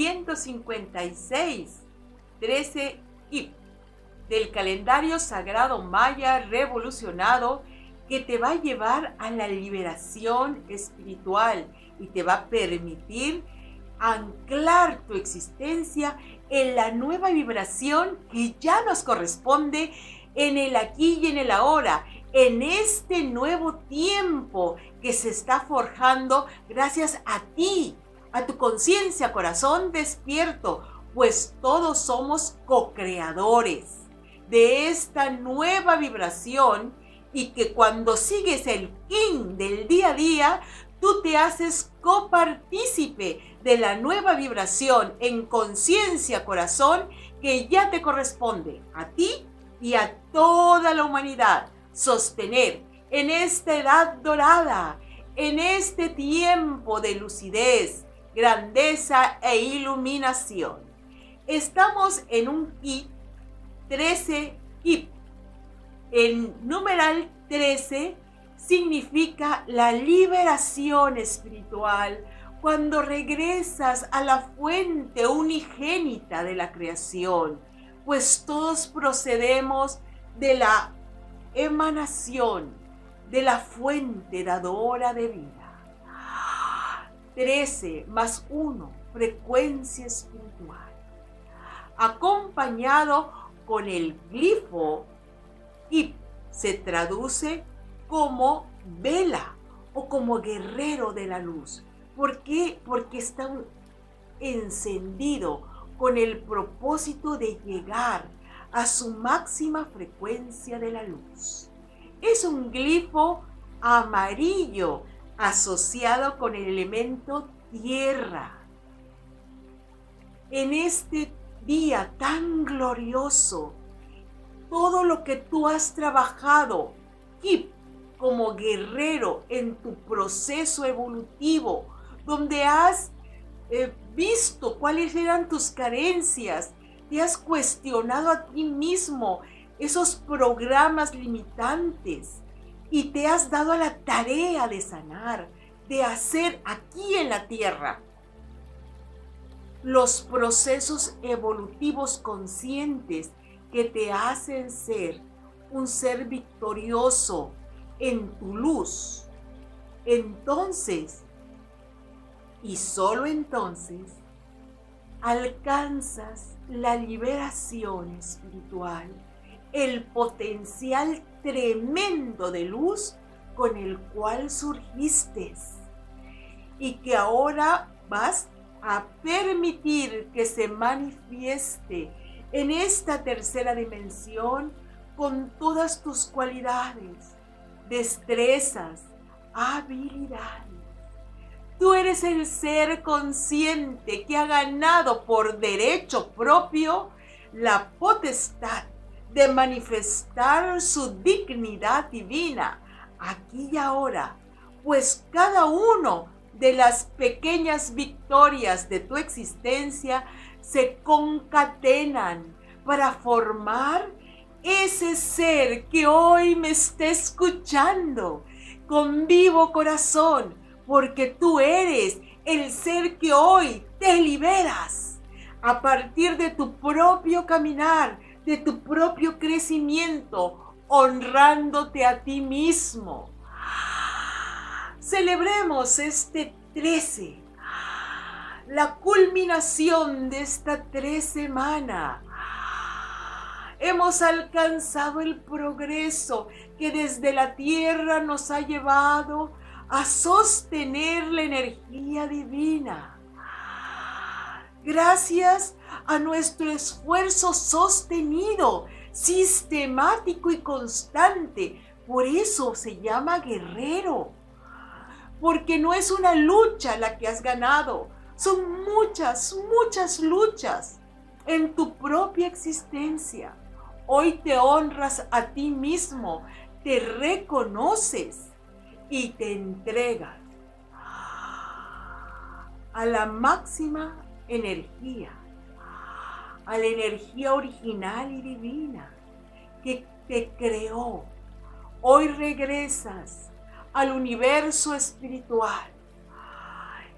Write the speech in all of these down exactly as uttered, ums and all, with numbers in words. ciento cincuenta y seis, trece I P, del calendario sagrado maya revolucionado, que te va a llevar a la liberación espiritual y te va a permitir anclar tu existencia en la nueva vibración que ya nos corresponde en el aquí y en el ahora, en este nuevo tiempo que se está forjando gracias a ti, a tu conciencia, corazón despierto, pues todos somos co-creadores de esta nueva vibración, y que cuando sigues el yin del día a día, tú te haces copartícipe de la nueva vibración en conciencia, corazón, que ya te corresponde a ti y a toda la humanidad sostener en esta edad dorada, en este tiempo de lucidez, grandeza e iluminación. Estamos en un I, trece I. El numeral trece significa la liberación espiritual, cuando regresas a la fuente unigénita de la creación, pues todos procedemos de la emanación, de la fuente dadora de vida. trece más uno, frecuencia espiritual, acompañado con el glifo I, se traduce como vela o como guerrero de la luz. ¿Por qué? Porque está encendido con el propósito de llegar a su máxima frecuencia de la luz. Es un glifo amarillo asociado con el elemento tierra. En este día tan glorioso, todo lo que tú has trabajado como guerrero en tu proceso evolutivo, donde has eh, visto cuáles eran tus carencias, te has cuestionado a ti mismo esos programas limitantes y te has dado a la tarea de sanar, de hacer aquí en la tierra los procesos evolutivos conscientes que te hacen ser un ser victorioso en tu luz. Entonces, y solo entonces, alcanzas la liberación espiritual, el potencial tremendo de luz con el cual surgiste y que ahora vas a permitir que se manifieste en esta tercera dimensión con todas tus cualidades, destrezas, habilidades. Tú eres el ser consciente que ha ganado por derecho propio la potestad de manifestar su dignidad divina aquí y ahora, pues cada uno de las pequeñas victorias de tu existencia se concatenan para formar ese ser que hoy me está escuchando con vivo corazón, porque tú eres el ser que hoy te liberas a partir de tu propio caminar, de tu propio crecimiento, honrándote a ti mismo. Celebremos este trece, la culminación de esta tres semana. Hemos alcanzado el progreso que desde la tierra nos ha llevado a sostener la energía divina. Gracias a nuestro esfuerzo sostenido, sistemático y constante. Por eso se llama guerrero, porque no es una lucha la que has ganado. Son muchas, muchas luchas en tu propia existencia. Hoy te honras a ti mismo, te reconoces y te entregas a la máxima energía, a la energía original y divina que te creó. Hoy regresas al universo espiritual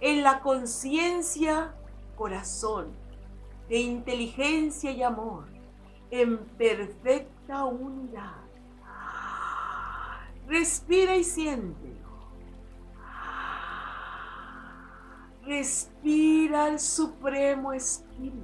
en la conciencia corazón, de inteligencia y amor, en perfecta unidad. Respira y siéntelo. Respira al Supremo Espíritu,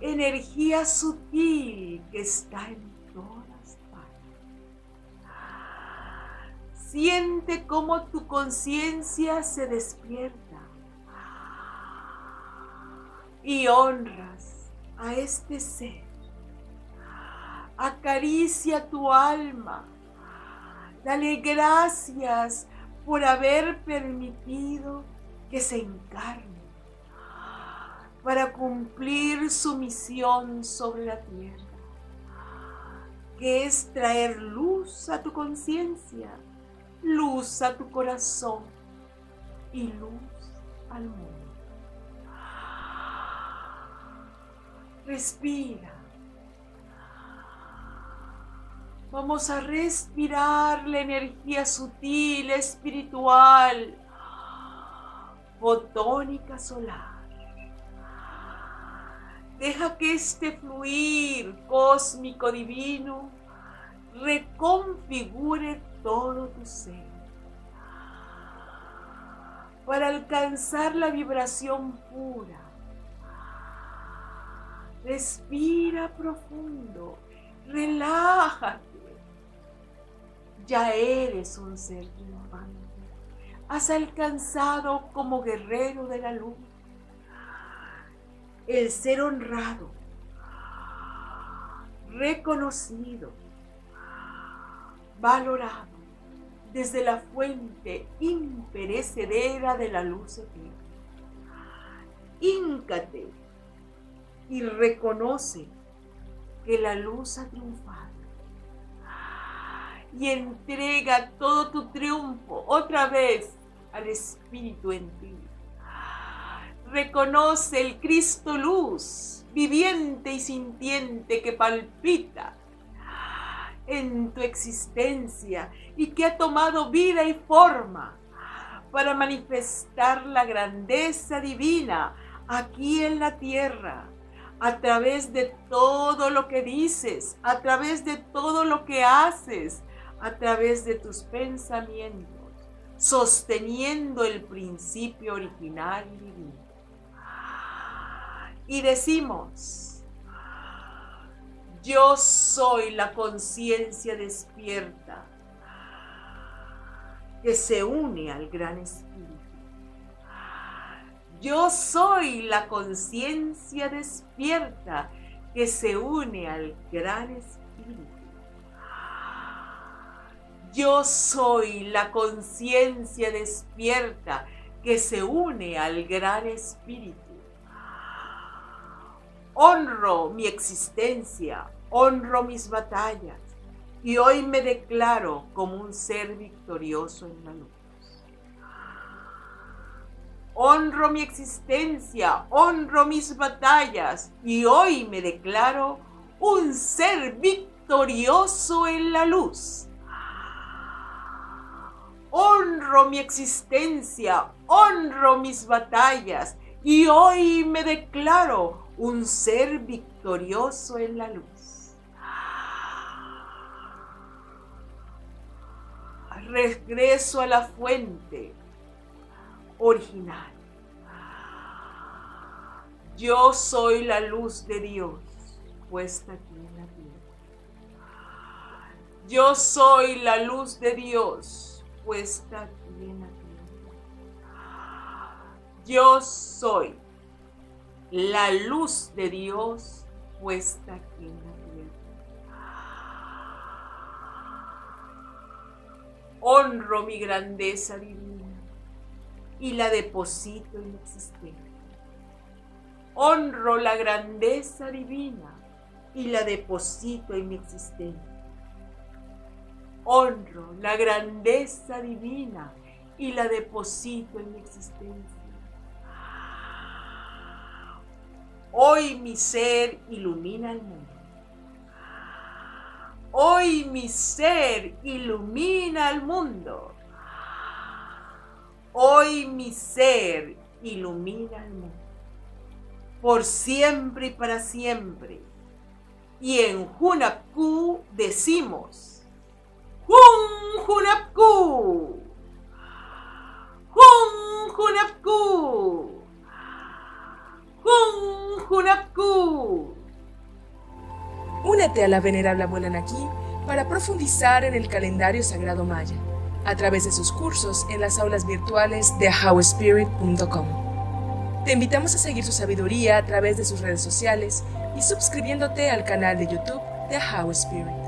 energía sutil que está en todas partes. Siente cómo tu conciencia se despierta y honras a este ser. Acaricia tu alma. Dale gracias por haber permitido que se encarne para cumplir su misión sobre la tierra, que es traer luz a tu conciencia, luz a tu corazón y luz al mundo. Respira. Vamos a respirar la energía sutil, espiritual, fotónica solar. Deja que este fluir cósmico divino reconfigure todo tu ser para alcanzar la vibración pura. Respira profundo, relájate. Ya eres un ser triunfante. Has alcanzado como guerrero de la luz el ser honrado, reconocido, valorado desde la fuente imperecedera de la luz eterna. Híncate y reconoce que la luz ha triunfado. Y entrega todo tu triunfo otra vez al Espíritu en ti. Reconoce el Cristo luz, viviente y sintiente, que palpita en tu existencia y que ha tomado vida y forma para manifestar la grandeza divina aquí en la tierra, a través de todo lo que dices, a través de todo lo que haces, a través de tus pensamientos, sosteniendo el principio original y divino. Y decimos: yo soy la conciencia despierta que se une al Gran Espíritu. Yo soy la conciencia despierta que se une al Gran Espíritu. Yo soy la conciencia despierta que se une al Gran Espíritu. Honro mi existencia, honro mis batallas y hoy me declaro como un ser victorioso en la luz. Honro mi existencia, honro mis batallas y hoy me declaro un ser victorioso en la luz. Honro mi existencia, honro mis batallas y hoy me declaro un ser victorioso en la luz. Regreso a la fuente original. Yo soy la luz de Dios puesta aquí en la tierra. Yo soy la luz de Dios puesta aquí en la tierra. Yo soy la luz de Dios puesta aquí en la tierra. Honro mi grandeza divina y la deposito en mi existencia. Honro la grandeza divina y la deposito en mi existencia. Honro la grandeza divina y la deposito en mi existencia. Hoy mi ser ilumina el mundo. Hoy mi ser ilumina el mundo. Hoy mi ser ilumina el mundo, por siempre y para siempre. Y en Hunab Ku decimos, ¡Hum Hunab Ku! ¡Hum Hunab Ku! ¡Hum Hunab Ku! Únete a la Venerable Abuela Naquí para profundizar en el calendario sagrado maya, a través de sus cursos en las aulas virtuales de Ahaw Spirit punto com. Te invitamos a seguir su sabiduría a través de sus redes sociales y suscribiéndote al canal de YouTube de Ahaw Spirit.